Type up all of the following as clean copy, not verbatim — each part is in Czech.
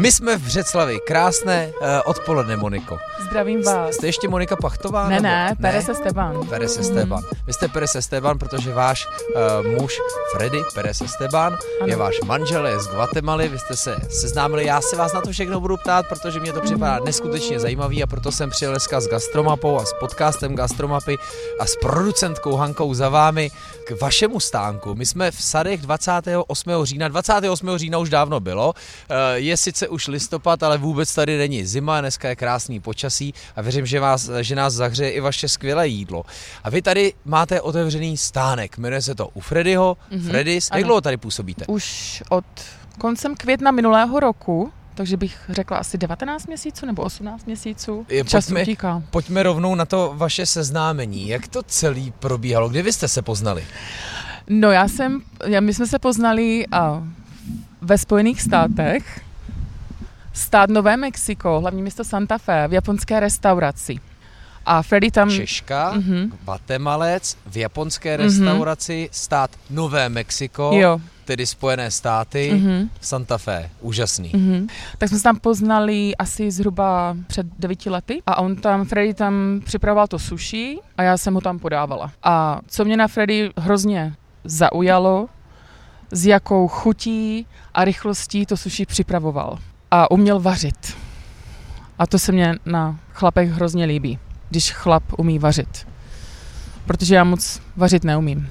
My jsme v Břeclavi. Krásné odpoledne, Moniko. Zdravím vás. Jste ještě Monika Pachtová? Ne, Pérez Esteban. Pérez Esteban. Vy jste Pérez Esteban, protože váš muž Freddy, Pérez Esteban, je váš manžel, je z Guatemaly, vy jste se seznámili. Já se vás na to všechno budu ptát, protože mě to připadá neskutečně zajímavý a proto jsem přijel dneska s Gastromapou a s podcastem Gastromapy a s producentkou Hankou za vámi k vašemu stánku. My jsme v Sadech 28. října. 28. října už dávno bylo. Je sice už listopad, ale vůbec tady není zima, dneska je krásný počasí a věřím, že nás zahřeje i vaše skvělé jídlo. A vy tady máte otevřený stánek, jmenuje se to u Freddyho, Freddy's. Jak dlouho tady působíte? Už od koncem května minulého roku, takže bych řekla asi 19 měsíců nebo 18 měsíců. Čas utíká. Pojďme rovnou na to vaše seznámení. Jak to celý probíhalo? Kdy vy jste se poznali? No my jsme se poznali ve Spojených státech, stát Nové Mexiko, hlavní město Santa Fe, v japonské restauraci. A Freddy tam... Češka, Guatemalec, v japonské restauraci, stát Nové Mexiko, jo, tedy Spojené státy, Santa Fe, úžasný. Tak jsme se tam poznali asi zhruba před 9 lety a Freddy tam připravoval to sushi a já jsem ho tam podávala. A co mě na Freddy hrozně zaujalo, s jakou chutí a rychlostí to sushi připravoval. A uměl vařit. A to se mě na chlapech hrozně líbí, když chlap umí vařit. Protože já moc vařit neumím.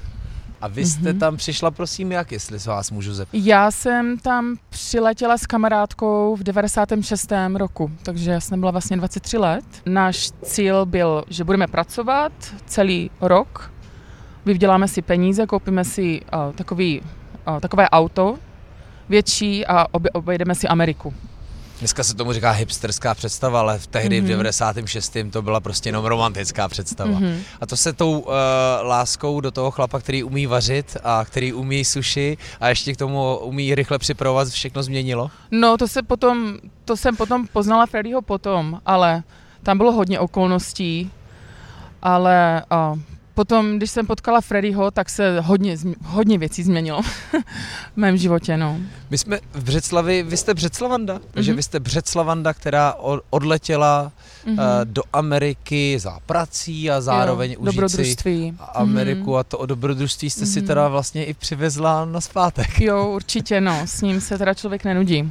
A vy jste tam přišla, prosím, jak, jestli se vás můžu zeptat? Já jsem tam přiletěla s kamarádkou v 96. roku, takže já jsem byla vlastně 23 let. Náš cíl byl, že budeme pracovat celý rok, vyděláme si peníze, koupíme si takové auto, větší a obejdeme si Ameriku. Dneska se tomu říká hipsterská představa, ale tehdy v 96. to byla prostě jenom romantická představa. A to se tou láskou do toho chlapa, který umí vařit a který umí sushi a ještě k tomu umí rychle připravovat, všechno změnilo? No, to jsem potom poznala Freddyho potom, ale tam bylo hodně okolností, ale... Potom, když jsem potkala Freddyho, tak se hodně věcí změnilo v mém životě. No. My jsme v Břeclavi, vy jste Břeclavanda, takže vy jste Břeclavanda, která odletěla do Ameriky za prací a zároveň užít si Ameriku a to o dobrodružství jste si teda vlastně i přivezla na zpátek. Jo, určitě, no, s ním se teda člověk nenudí.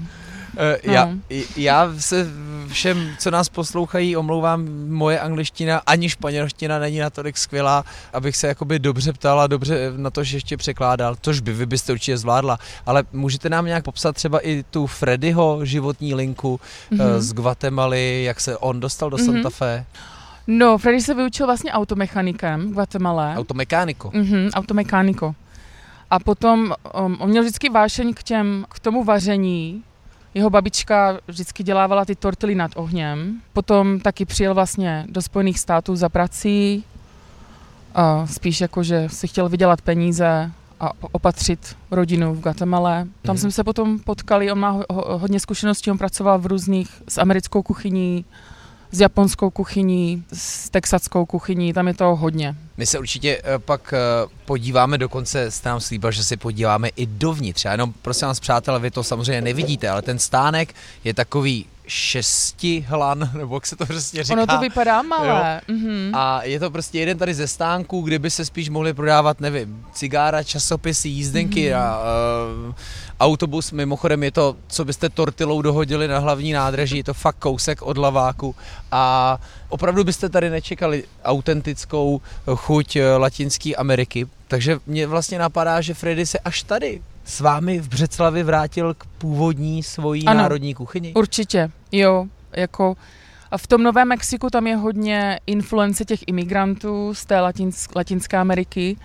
Já se všem, co nás poslouchají, omlouvám, moje angličtina ani španělština není natolik skvělá, abych se jakoby dobře ptala, dobře na to, že ještě překládal, což vy byste určitě zvládla, ale můžete nám nějak popsat třeba i tu Freddyho životní linku z Guatemaly, jak se on dostal do Santa Fe? No, Freddy se vyučil vlastně automechanikem v Guatemala. Automechaniko. A potom on měl vždycky vášeň k tomu vaření. Jeho babička vždycky dělávala ty tortily nad ohněm. Potom taky přijel vlastně do Spojených států za prací. A spíš jako, že si chtěl vydělat peníze a opatřit rodinu v Guatemale. Tam jsme se potom potkali, on má hodně zkušeností, on pracoval s americkou kuchyní, s japonskou kuchyní, s texaskou kuchyní, tam je toho hodně. My se určitě pak podíváme, dokonce jste nám slíbil, že si podíváme i dovnitř. Já jenom prosím vás, přátelé, vy to samozřejmě nevidíte, ale ten stánek je takový 6 hlan, nebo jak se to prostě říká. Ono to vypadá malé. A je to prostě jeden tady ze stánků, kde by se spíš mohli prodávat, nevím, cigára, časopisy, jízdenky a autobus. Mimochodem je to, co byste tortilou dohodili na hlavní nádraží, je to fakt kousek od laváku a opravdu byste tady nečekali autentickou chuť Latinské Ameriky. Takže mě vlastně napadá, že Freddy se až tady s vámi v Břeclavi vrátil k původní svojí národní kuchyni? Určitě, jo. Jako v tom Novém Mexiku tam je hodně influence těch imigrantů z té Latinské Ameriky,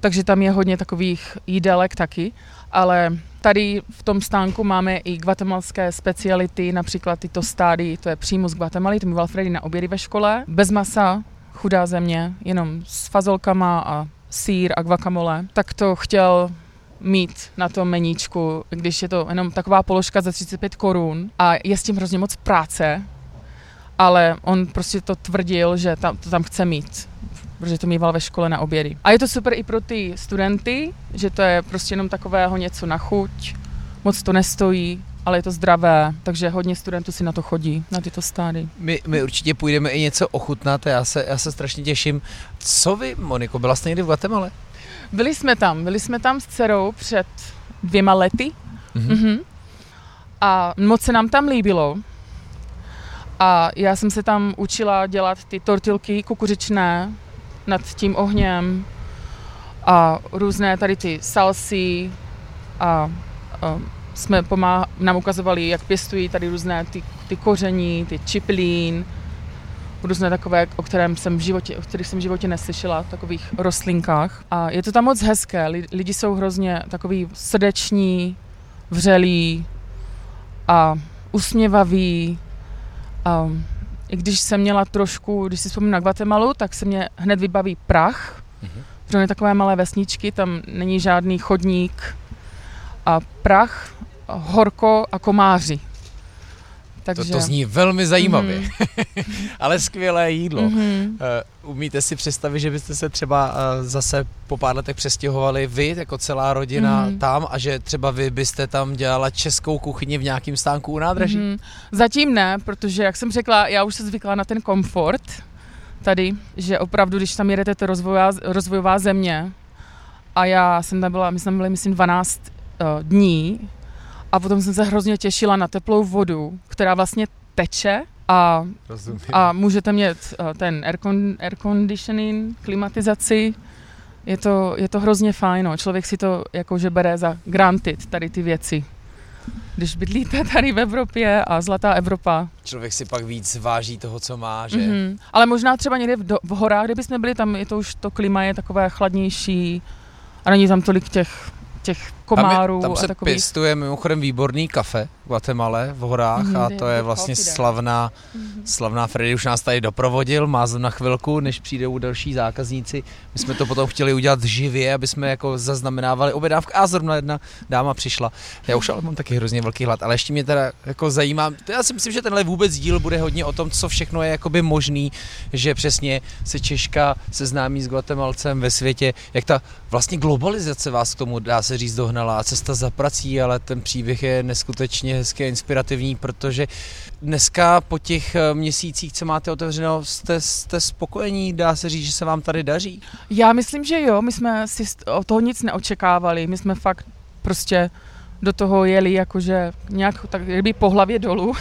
takže tam je hodně takových jídelek taky, ale tady v tom stánku máme i guatemalské speciality, například tyto stády, to je přímo z Guatemaly, to mluval Freddy na obědy ve škole, bez masa, chudá země, jenom s fazolkama a sýr a guacamole, tak to chtěl mít na tom meníčku, když je to jenom taková položka za 35 Kč a je s tím hrozně moc práce, ale on prostě to tvrdil, že to tam chce mít, protože to mýval ve škole na obědy. A je to super i pro ty studenty, že to je prostě jenom takového něco na chuť, moc to nestojí ale je to zdravé, takže hodně studentů si na to chodí, na tyto stády. My určitě půjdeme i něco ochutnat, já se strašně těším. Co vy, Moniko, byla jste někdy v Guatemale? Byli jsme tam s dcerou před 2 lety. Mm-hmm. Mm-hmm. A moc se nám tam líbilo. A já jsem se tam učila dělat ty tortilky kukuřičné nad tím ohněm a různé tady ty salsy a jsme nám ukazovali, jak pěstují tady různé ty koření, ty čiplín, různé takové, o kterých jsem v životě neslyšela, takových rostlinkách. A je to tam moc hezké, lidi jsou hrozně takový srdeční, vřelí a usměvaví. A i když si vzpomínám na Guatemalu, tak se mě hned vybaví Prah, mm-hmm. protože je takové malé vesničky, tam není žádný chodník. A Prah, horko a komáři. Takže... To zní velmi zajímavě, ale skvělé jídlo. Mm-hmm. Umíte si představit, že byste se třeba zase po pár letech přestěhovali vy, jako celá rodina, tam a že třeba vy byste tam dělala českou kuchyni v nějakém stánku u nádraží? Mm-hmm. Zatím ne, protože jak jsem řekla, já už se zvykla na ten komfort tady, že opravdu, když tam jedete, to rozvojová země a já jsem tam byla, myslím, 12 dní a potom jsem se hrozně těšila na teplou vodu, která vlastně teče a můžete mít ten air conditioning, klimatizaci. Je to hrozně fajno. Člověk si to jakože bere za granted, tady ty věci. Když bydlíte tady v Evropě a zlatá Evropa. Člověk si pak víc váží toho, co má, že? Mm-hmm. Ale možná třeba někde v horách, kde bychom byli, tam je to už to klima je takové chladnější a není tam tolik těch komárů tam se pěstuje mimochodem výborný kafe v Guatemale v horách a to je vlastně slavná Freddy už nás tady doprovodil, mázl na chvilku, než přijdou další zákazníci. My jsme to potom chtěli udělat živě, aby jsme jako zaznamenávali objednávku a zrovna jedna dáma přišla. Já už ale mám taky hrozně velký hlad, ale ještě mě teda jako zajímá, já si myslím, že tenhle vůbec díl bude hodně o tom, co všechno je jakoby možný, že přesně se Češka seznámí s Guatemalcem ve světě, jak ta vlastně globalizace vás k tomu dá se říct dohnala a cesta za prací, ale ten příběh je neskutečně hezký a inspirativní, protože dneska po těch měsících, co máte otevřeno, jste spokojení, dá se říct, že se vám tady daří? Já myslím, že jo, my jsme si od toho nic neočekávali, my jsme fakt prostě do toho jeli jakože nějak tak by po hlavě dolů,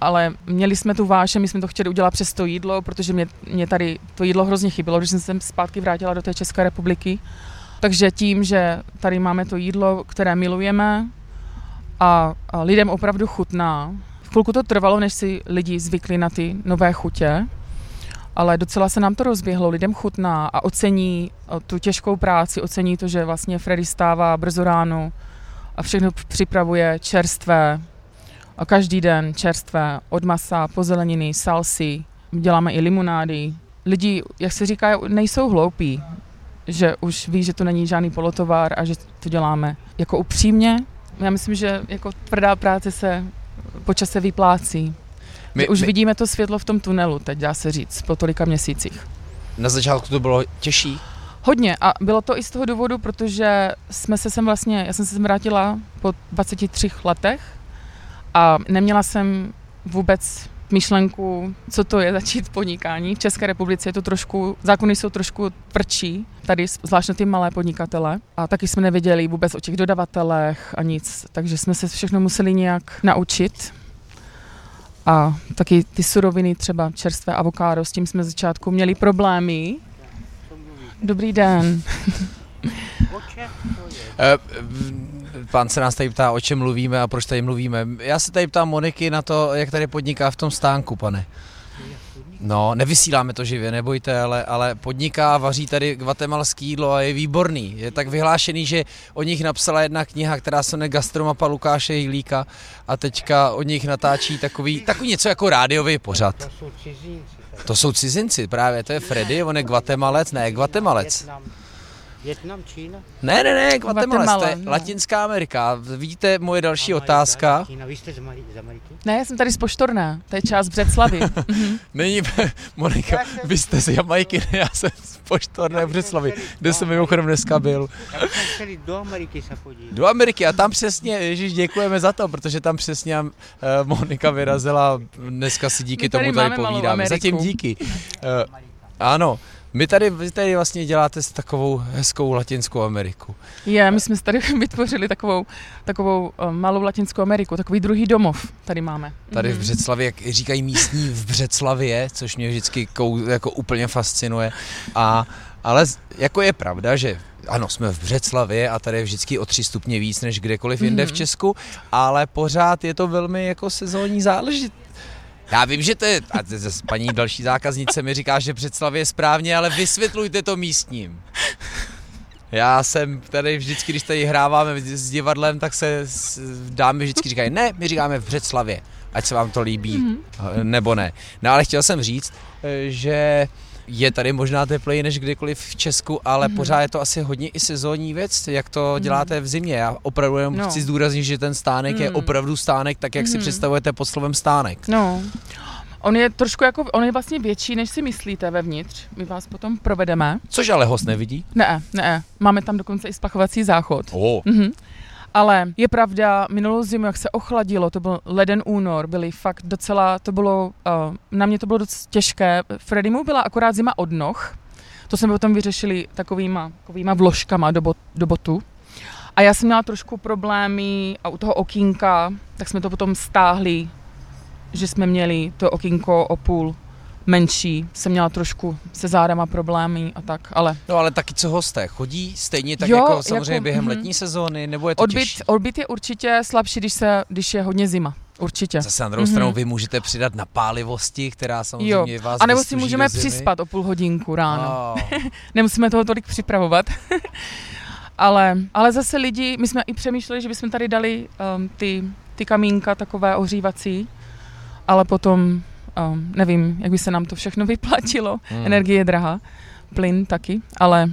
ale měli jsme tu vášeň, my jsme to chtěli udělat přes to jídlo, protože mě tady to jídlo hrozně chybilo, když jsem se zpátky vrátila do té České republiky. Takže tím, že tady máme to jídlo, které milujeme a lidem opravdu chutná. Chvilku to trvalo, než si lidi zvykli na ty nové chutě, ale docela se nám to rozběhlo, lidem chutná a ocení tu těžkou práci, ocení to, že vlastně Freddy stává brzo ráno a všechno připravuje čerstvé, a každý den čerstvé, od masa po zeleniny, salsy, děláme i limonády. Lidi, jak se říká, nejsou hloupí. Že už ví, že to není žádný polotovar a že to děláme jako upřímně. Já myslím, že jako tvrdá práce se po čase vyplácí. My vidíme to světlo v tom tunelu, teď dá se říct, po tolika měsících. Na začátku to bylo těžší? Hodně a bylo to i z toho důvodu, protože já jsem se sem vrátila po 23 letech a neměla jsem vůbec myšlenku, co to je začít podnikání. V České republice je to zákony jsou trošku tvrdší, tady zvlášť ty malé podnikatele. A taky jsme nevěděli vůbec o těch dodavatelech a nic, takže jsme se všechno museli nějak naučit. A taky ty suroviny, třeba čerstvé avokádo, s tím jsme začátku měli problémy. Dobrý den. Pán se nás tady ptá, o čem mluvíme a proč tady mluvíme. Já se tady ptám Moniky na to, jak tady podniká v tom stánku, pane. No, nevysíláme to živě, nebojte, ale podniká, vaří tady guatemalské jídlo a je výborný. Je tak vyhlášený, že o nich napsala jedna kniha, která se jmenuje Gastromapa Lukáše Jilíka a teďka o nich natáčí takový něco jako rádiový pořad. To jsou cizinci právě, to je Freddy, on je Guatemalec, ne, Guatemalec. Vietnam, Čína? Ne, Guatemala, to je Latinská Amerika. Vidíte, moje další otázka. Vy jste z Ameriky? Ne, já jsem tady z Poštorná, to je část Břeclavy. Není, Monika, vy jste z Jamajky, ne, já jsem z Poštorné v Břeclavi, kde jsem mimochodem dneska byl. Do Ameriky se podívat. Do Ameriky a tam přesně, Ježíš, děkujeme za to, protože tam přesně Monika vyrazila, dneska si díky tomu tady povídáme. Zatím díky. Ano. Vy tady vlastně děláte s takovou hezkou Latinskou Ameriku. My jsme tady vytvořili takovou malou Latinskou Ameriku, takový druhý domov tady máme. Tady v Břeclavě, jak říkají místní v Břeclavě, což mě vždycky jako úplně fascinuje. Ale jako je pravda, že ano, jsme v Břeclavě a tady je vždycky o 3 stupně víc než kdekoliv jinde v Česku, ale pořád je to velmi jako sezónní záležitost. Já vím, že to je, a paní další zákaznice mi říká, že Břeclav je správně, ale vysvětlujte to místním. Já jsem tady vždycky, když tady hráváme s divadlem, tak se dámy vždycky říkají, ne, my říkáme v Břeclavě, ať se vám to líbí, nebo ne. No ale chtěl jsem říct, že je tady možná tepleji než kdekoliv v Česku, ale pořád je to asi hodně i sezónní věc, jak to děláte v zimě. Já opravdu jenom chci zdůraznit, že ten stánek je opravdu stánek, tak jak si představujete pod slovem stánek. No, on je vlastně větší, než si myslíte vevnitř. My vás potom provedeme. Což ale host nevidí? Ne. Máme tam dokonce i splachovací záchod. Oh. Mhm. Ale je pravda, minulou zimu, jak se ochladilo, to byl leden, únor, byly fakt docela, na mě to bylo dost těžké. Freddy mu byla akorát zima od noh, to jsme potom vyřešili takovýma vložkama do botu. A já jsem měla trošku problémy a u toho okýnka, tak jsme to potom stáhli, že jsme měli to okýnko o půl menší, jsem měla trošku se zádama problémy a tak, ale... No ale taky co hosté, chodí stejně tak jako samozřejmě během letní sezóny, nebo je to těžší? Odbyt je určitě slabší, když je hodně zima, určitě. Zase na druhou stranu vy můžete přidat na pálivosti, která samozřejmě vás vystuží. A nebo si můžeme přispat o půl hodinku ráno. Oh. Nemusíme toho tolik připravovat. ale zase lidi, my jsme i přemýšleli, že bychom tady dali ty kamínka takové ohřívací, ale potom... nevím, jak by se nám to všechno vyplatilo. Energie je drahá, plyn taky, ale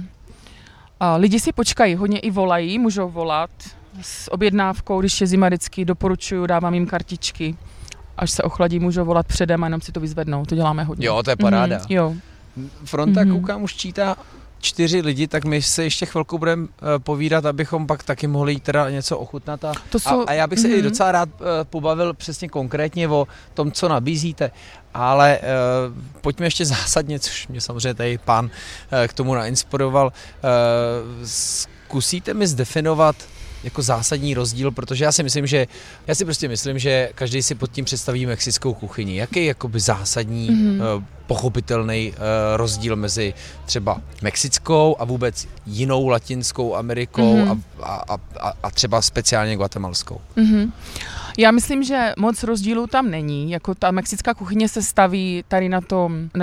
lidi si počkají, hodně i volají, můžou volat s objednávkou, když je zima vždycky, doporučuju, dávám jim kartičky, až se ochladí, můžou volat předem a jenom si to vyzvednou, to děláme hodně. Jo, to je paráda. Jo. Fronta, koukám, už čítá 4 lidi, tak my se ještě chvilku budeme povídat, abychom pak taky mohli jít teda něco ochutnat. A já bych se i docela rád pobavil přesně konkrétně o tom, co nabízíte. Ale pojďme ještě zásadně, což mě samozřejmě tady pán k tomu nainspiroval. Zkusíte mi zdefinovat jako zásadní rozdíl, protože já si prostě myslím, že každý si pod tím představí mexickou kuchyni. Jaký je jakoby zásadní pochopitelný rozdíl mezi třeba mexickou a vůbec jinou Latinskou Amerikou a třeba speciálně guatemalskou? Já myslím, že moc rozdílů tam není. Jako ta mexická kuchyně se staví tady na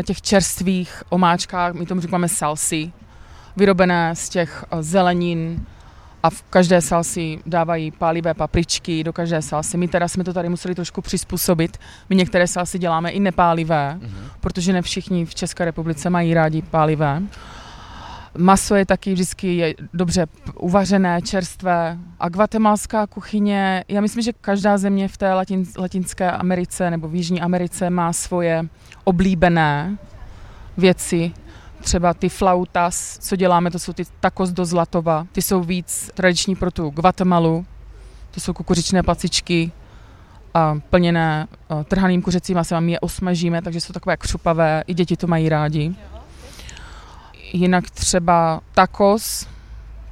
těch čerstvých omáčkách, my tomu říkáme salsy, vyrobené z těch zelenin, a v každé salsi dávají pálivé papričky, do každé salsi. My teda jsme to tady museli trošku přizpůsobit. My některé salsi děláme i nepálivé, protože ne všichni v České republice mají rádi pálivé. Maso je taky vždycky dobře uvařené, čerstvé. A guatemalská kuchyně, já myslím, že každá země v té Latinské Americe nebo v Jižní Americe má svoje oblíbené věci. Třeba ty flautas, co děláme, to jsou ty tacos do zlatova. Ty jsou víc tradiční pro tu Guatemalu. To jsou kukuřičné pacičky a plněné trhaným kuřecím masem. My je osmažíme, takže jsou takové křupavé. I děti to mají rádi. Jinak třeba tacos,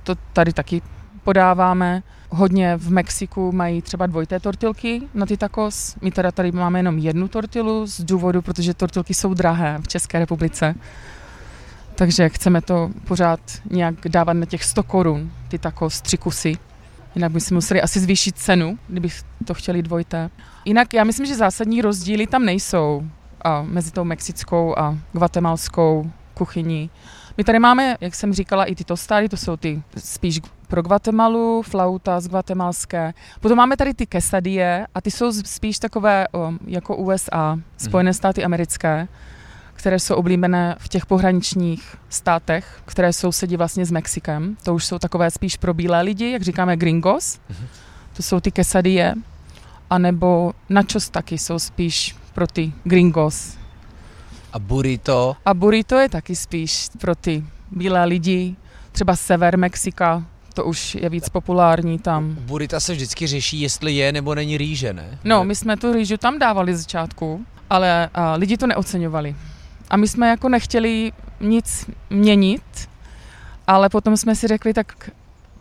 to tady taky podáváme. Hodně v Mexiku mají třeba 2 tortilky na ty tacos. My teda tady máme jenom 1 tortilu z důvodu, protože tortilky jsou drahé v České republice. Takže chceme to pořád nějak dávat na těch 100 korun, ty tacos, 3 kusy. Jinak by si museli asi zvýšit cenu, kdyby to chtěli 2. Jinak já myslím, že zásadní rozdíly tam nejsou mezi tou mexickou a guatemalskou kuchyní. My tady máme, jak jsem říkala, i ty tostády, to jsou ty spíš pro Guatemalu, flauta z guatemalské. Potom máme tady ty quesadille a ty jsou spíš takové jako USA, Spojené státy americké, které jsou oblíbené v těch pohraničních státech, které sousedí vlastně s Mexikem. To už jsou takové spíš pro bílé lidi, jak říkáme gringos. To jsou ty quesadille. A nebo nachos taky jsou spíš pro ty gringos. A burrito? A burrito je taky spíš pro ty bílé lidi, třeba sever Mexika. To už je víc populární tam. Burita se vždycky řeší, jestli je nebo není rýže, ne? No, my jsme tu rýžu tam dávali z začátku, ale lidi to neoceňovali. A my jsme jako nechtěli nic měnit, ale potom jsme si řekli, tak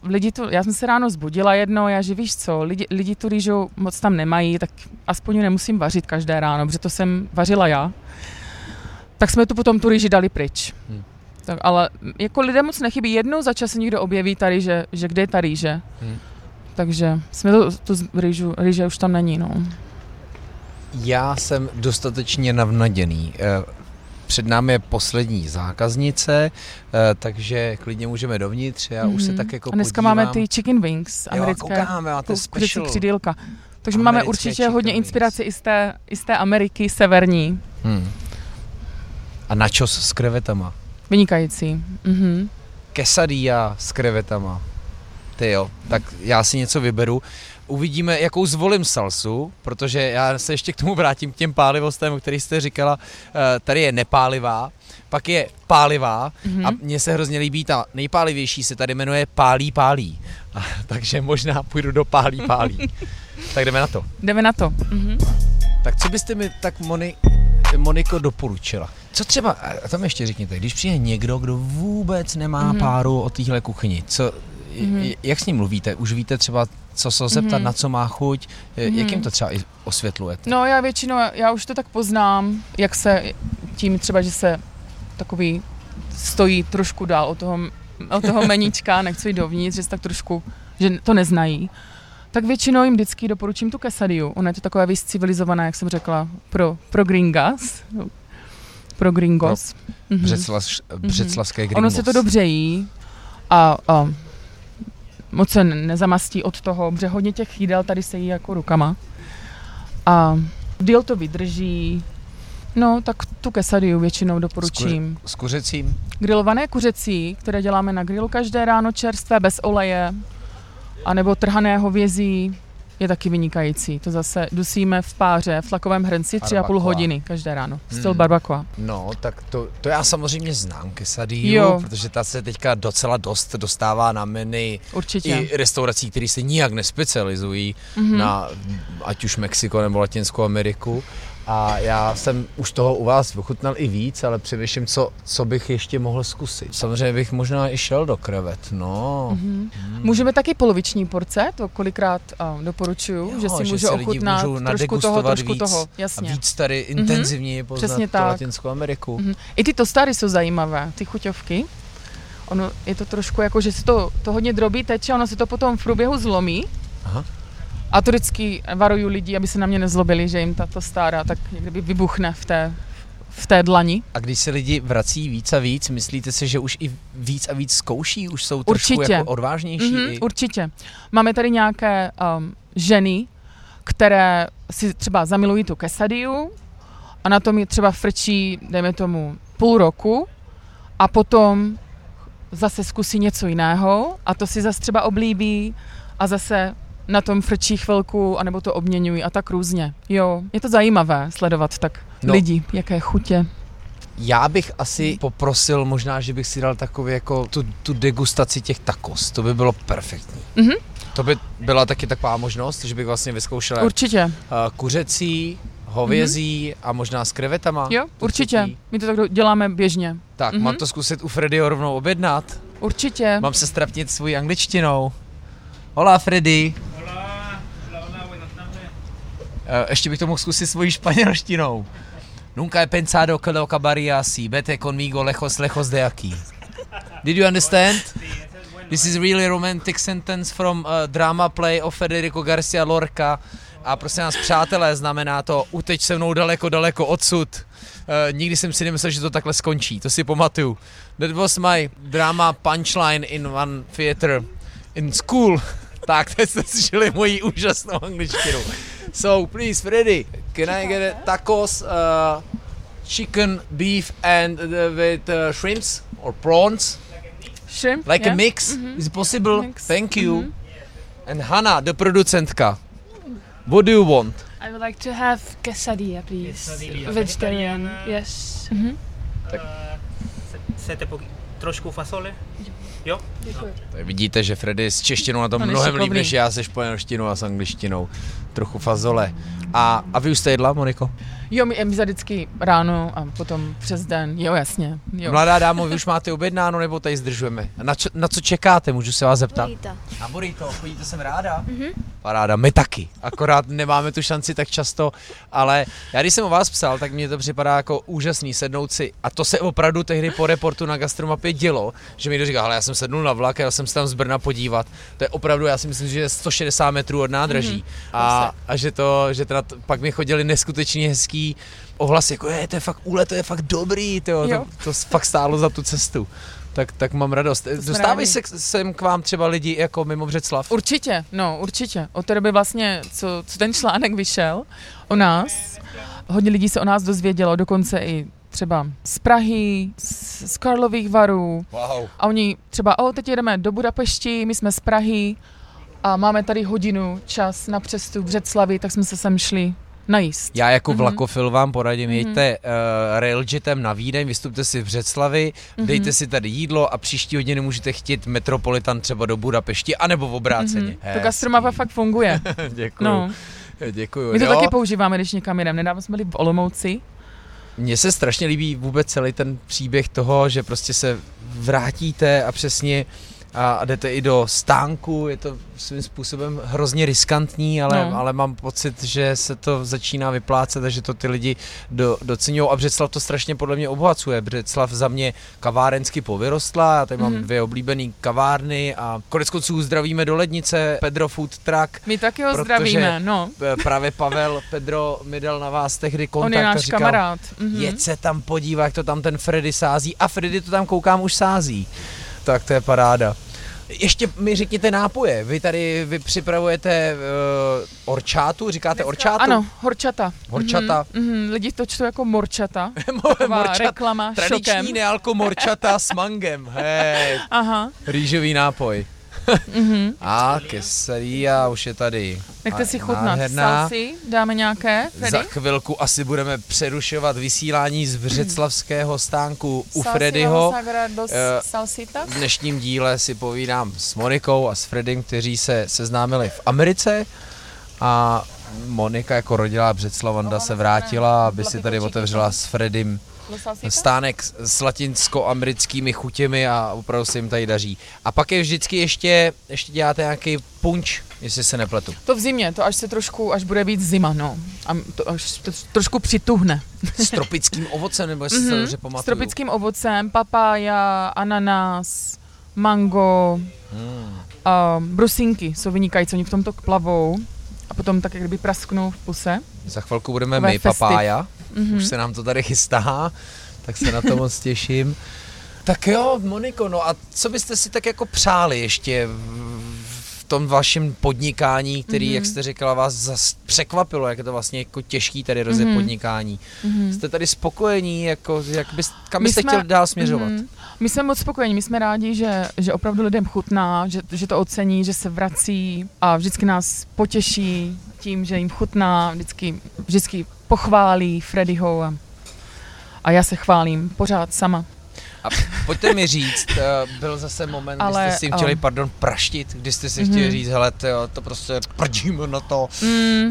lidi tu, já jsem se ráno zbudila jednou, víš co, lidi tu rýžu moc tam nemají, tak aspoň nemusím vařit každé ráno, protože to jsem vařila já. Tak jsme tu potom tu rýži dali pryč. Tak, ale jako lidé moc nechybí. Jednou za čas někdo objeví ta rýže, že kde je ta rýže. Takže jsme rýže už tam není. No. Já jsem dostatečně navnaděný. Před námi je poslední zákaznice, takže klidně můžeme dovnitř. Já už se tak jako podívám. A dneska máme ty chicken wings americké. Jo, koukáme, máte special. Křidílka. Takže máme určitě hodně inspirace i z té Ameriky severní. A nachos s krevetama. Vynikající. Quesadilla s krevetama. Tyjo, tak já si něco vyberu. Uvidíme, jakou zvolím salsu, protože já se ještě k tomu vrátím, k těm pálivostem, o kterých jste říkala. Tady je nepálivá, pak je pálivá a mně se hrozně líbí ta nejpálivější, se tady jmenuje pálí. Takže možná půjdu do pálí. Tak jdeme na to. Tak co byste mi tak, Moniko, doporučila? Co třeba, a tam ještě řekněte, když přijde někdo, kdo vůbec nemá páru o téhle kuchyni, co, jak s ním mluvíte? Už víte třeba, co se zeptat, na co má chuť, jak jim to třeba i osvětlujete? No já většinou, já už to tak poznám, jak se tím třeba, že se takový stojí trošku dál od toho meníčka, nechci jít dovnitř, že se tak trošku, že to neznají. Tak většinou jim vždycky doporučím tu quesadillu. Ona je to taková víc civilizovaná, jak jsem řekla, pro gringas. Pro gringos. No, břeclavské gringos. Ono se to dobře jí a moc se nezamastí od toho, protože hodně těch jídel tady se jí jako rukama. A díl to vydrží. No, tak tu quesadillu většinou doporučím. S kuřecím? Grilované kuřecí, které děláme na grilu každé ráno, čerstvé, bez oleje. A nebo trhané hovězí je taky vynikající. To zase dusíme v páře, v tlakovém hrnci 3,5 hodiny každé ráno. Styl barbacoa. No, tak to já samozřejmě znám quesadillu, protože ta se teďka docela dost dostává na menu i restaurací, které se nijak nespecializují na ať už Mexiko nebo Latinskou Ameriku. A já jsem už toho u vás ochutnal i víc, ale přemýšlím, co bych ještě mohl zkusit. Samozřejmě bych možná i šel do krevet, no. Můžeme taky poloviční porce, to kolikrát doporučuju, jo, že si můžu ochutnat trošku toho, jasně. A víc tady intenzivně poznat tu Latinskou Ameriku. I ty tostary jsou zajímavé, ty chuťovky. Ono je to trošku jako, že se to hodně drobí, teče, ono se to potom v průběhu zlomí. Aha. A to vždycky varuju lidi, aby se na mě nezlobili, že jim tato stára tak někdy vybuchne v té dlani. A když se lidi vrací víc a víc, myslíte si, že už i víc a víc zkouší? Už jsou trošku jako odvážnější? Určitě. Máme tady nějaké ženy, které si třeba zamilují tu quesadillu a na tom je třeba frčí, dejme tomu, půl roku a potom zase zkusí něco jiného a to si zase třeba oblíbí a zase na tom frčí chvilku, anebo to obměňují a tak různě. Jo, je to zajímavé sledovat tak lidi, jaké chutě. Já bych asi poprosil možná, že bych si dal takový jako tu degustaci těch tacos, to by bylo perfektní. To by byla taky taková možnost, že bych vlastně vyzkoušela kuřecí, hovězí a možná s krevetama. Jo, určitě, my to tak děláme běžně. Tak, mám to zkusit u Freddyho rovnou objednat. Určitě. Mám se strapnit svojí angličtinou. Hola, Freddy. Ještě bych to mohl zkusit svojí španělštinou. Nunca he pensado que lo acabaría así. Vete conmigo lejos de aquí. Did you understand? This is really romantic sentence from a drama play of Federico Garcia Lorca. A prosím nás, přátelé, znamená to uteč se mnou daleko odsud. Nikdy jsem si nemyslel, že to takhle skončí. To si pamatuju. That was my drama punchline in one theater in school. Tak, teď jste slyšeli moji úžasnou angličtinu. So, please, Freddy, can I get a tacos, chicken, beef and with shrimps or prawns? Shrimp, like a mix. Is it possible? Thank you. And Hanna, the producentka. What do you want? I would like to have quesadilla, please. Quesadilla. Vegetarian. Yes. Mm-hmm. Tak. Chcete trošku fasole? Jo. Děkuji. No. Vidíte, že Freddy s češtinou na tom mnohem líp, než já se španělštinou a s angličtinou. Trochu fazole. A vy už jste jedla, Moniko? Jo, my za vždycky ráno a potom přes den. Jo, jasně. Jo. Mladá dámo, vy už máte objednáno, nebo tady zdržujeme? Na co čekáte, můžu se vás zeptat? Burrito. A burrito, chodíte sem ráda? Mm-hmm. Paráda, my taky. Akorát nemáme tu šanci tak často, ale já když jsem o vás psal, tak mně to připadá jako úžasný sednout si. A to se opravdu tehdy po reportu na Gastromapě dělo, že mi to říká, hele, já jsem sednul na vlak a já jsem se tam z Brna podívat. To je opravdu, já si myslím, že je 160 metrů od nádraží. Mm-hmm. A že teda pak mi chodili neskutečně hezký ohlas, jako je, to je fakt úlet, to je fakt dobrý, to fakt stálo za tu cestu. Tak mám radost. Dostávají se sem k vám třeba lidi jako mimo Břeclav? Určitě. Od té doby vlastně, co ten článek vyšel o nás, hodně lidí se o nás dozvědělo, dokonce i třeba z Prahy, z Karlových Varů. Wow. A oni třeba, teď jedeme do Budapešti, my jsme z Prahy a máme tady hodinu čas na přestup Břeclavy, tak jsme se sem šli najíst. Já jako vlakofil vám poradím, jeďte Railjetem na Vídeň, vystupte si v Břeclavi, dejte si tady jídlo a příští hodiny můžete chtít Metropolitan třeba do Budapešti, anebo v obráceně. To gastromapa fakt funguje. Děkuju. No. Děkuju. My to taky používáme, když někam jdeme. Nedávno jsme byli v Olomouci. Mně se strašně líbí vůbec celý ten příběh toho, že prostě se vrátíte a přesně a jdete i do stánku, je to svým způsobem hrozně riskantní, ale mám pocit, že se to začíná vyplácet, takže to ty lidi docenujou a Břeclav to strašně podle mě obohacuje. Břeclav za mě kavárensky povyrostla, já tady mám dvě oblíbené kavárny a koneckonců zdravíme do Lednice Pedro Food Truck. My taky ho zdravíme, no. Právě Pavel, Pedro mi dal na vás tehdy kontakt. On je náš kamarád. Jeď se tam podívá, jak to tam ten Freddy sází a Freddy to tam koukám už sází. Tak to je paráda. Ještě mi řekněte nápoje. Vy připravujete horčátu, říkáte horčátu? Ano, horčata. Mm-hmm. Lidi to čtou jako morčata. Reklama tradiční šokem. Tradiční nealko morčata s mangem. Hej. Aha. Rýžový nápoj. Mm-hmm. A quesadilla už je tady. Nechte si chutnat salsy, dáme nějaké. Freddy? Za chvilku asi budeme přerušovat vysílání z břeclavského stánku u Freddyho. V dnešním díle si povídám s Monikou a s Freddym, kteří se seznámili v Americe. A Monika jako rodilá Břeclavanda se vrátila, aby si tady otevřela s Freddym stánek s latinskoamerickými chutěmi a opravdu se jim tady daří. A pak je vždycky ještě děláte nějaký punč, jestli se nepletu. To v zimě, to až bude víc zima, no. A to až to trošku přituhne. S tropickým ovocem, nebo jestli se dobře pamatuju. S tropickým ovocem, papája, ananas, mango, a brusinky jsou vynikající, oni v tomto plavou. A potom tak, jak kdyby prasknou v puse. Za chvilku budeme my, papája. Mm-hmm. Už se nám to tady chystá, tak se na to moc těším. Tak jo, Moniko, no a co byste si tak jako přáli ještě v tom vašem podnikání, který, jak jste říkala, vás zas překvapilo, jak je to vlastně jako těžký tady rozjet podnikání. Mm-hmm. Jste tady spokojení, jako, kam byste chtěli dál směřovat? Mm-hmm. My jsme moc spokojení, my jsme rádi, že opravdu lidem chutná, že to ocení, že se vrací a vždycky nás potěší tím, že jim chutná, vždycky pochválí Freddyho a já se chválím pořád sama. A pojďte mi říct, byl zase moment, kdy jste si chtěli, praštit, kdy jste si chtěli říct, hele, to prostě prdíme na to,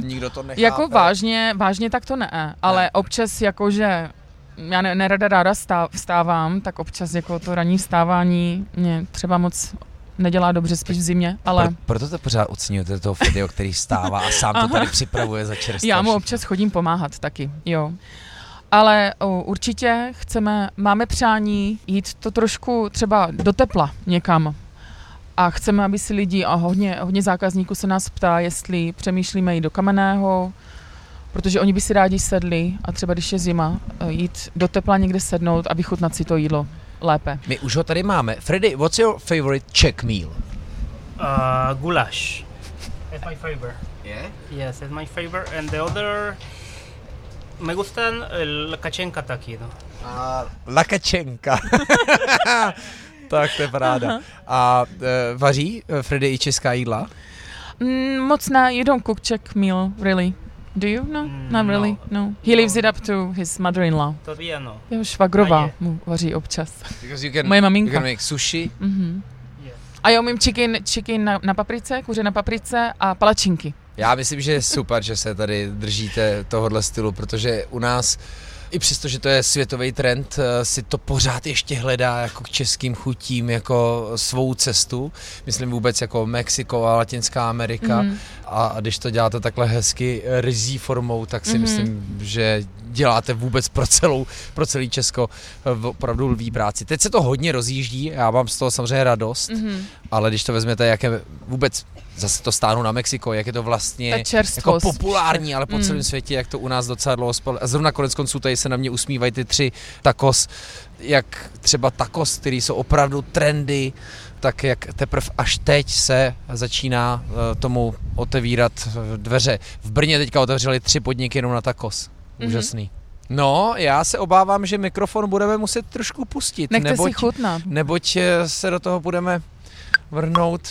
nikdo to nechápe. Jako vážně tak to ne, ale ne. Občas jakože, já nerada vstávám, tak občas jako to ranní vstávání mě třeba moc nedělá dobře, spíš v zimě, ale... Proto to pořád oceňujete toho Freddyho, který vstává a sám to tady připravuje za čerstvačky. Já mu občas chodím pomáhat taky, jo. Ale určitě máme přání jít to trošku třeba do tepla někam. A chceme, aby si lidi a hodně zákazníků se nás ptá, jestli přemýšlíme jít do Kamenného, protože oni by si rádi sedli a třeba když je zima, jít do tepla někde sednout a vychutnat si to jídlo lépe. My už ho tady máme. Freddy, what's your favorite Czech meal? Goulash. It's my favorite. Yeah? Yes, it's my favorite. And the other... Me gustan lakačenka taky, no. Lakačenka. Tak to je paráda. A vaří Freddy i česká jídla? Moc ne, you don't cook Czech meal, really. Do you know? Not really. No. He leaves it up to his mother-in-law. Todavía no. Jeho švagrová mu vaří občas. Because you can, moje maminka. You can make sushi. Mm-hmm. Yes. A já umím chicken na paprice, kuře na paprice a palačinky. Já myslím, že je super, že se tady držíte tohohle stylu, protože u nás, i přesto, že to je světový trend, si to pořád ještě hledá jako k českým chutím, jako svou cestu. Myslím vůbec jako Mexiko a Latinská Amerika. Mm-hmm. A když to děláte takhle hezky ryzí formou, tak si myslím, že děláte vůbec pro celý Česko opravdu lví práci. Teď se to hodně rozjíždí, já mám z toho samozřejmě radost, ale když to vezmete, jak je vůbec, zase to stáhnu na Mexiko, jak je to vlastně jako populární, ale po celém světě, jak to u nás docela dlouho spolu. A zrovna konec konců tady se na mě usmívají ty tři tacos, jak třeba tacos, které jsou opravdu trendy, tak jak teprve až teď se začíná tomu otevírat dveře. V Brně teďka otevřeli 3 podniky jenom na tacos. Úžasný. No, já se obávám, že mikrofon budeme muset trošku pustit. Nechte si chutnat. Neboť se do toho budeme vrhnout.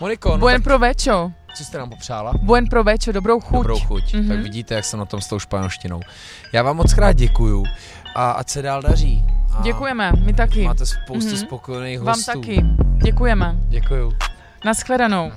Moniko, no buen provecho. Co jste nám popřála? Buen provecho, dobrou chuť. Dobrou chuť. Tak vidíte, jak jsem na tom s tou španělštinou. Já vám moc krát děkuju a ať se dál daří. A děkujeme, my taky. Máte spoustu spokojených hostů. Vám taky. Děkujeme. Děkuju. Naschledanou.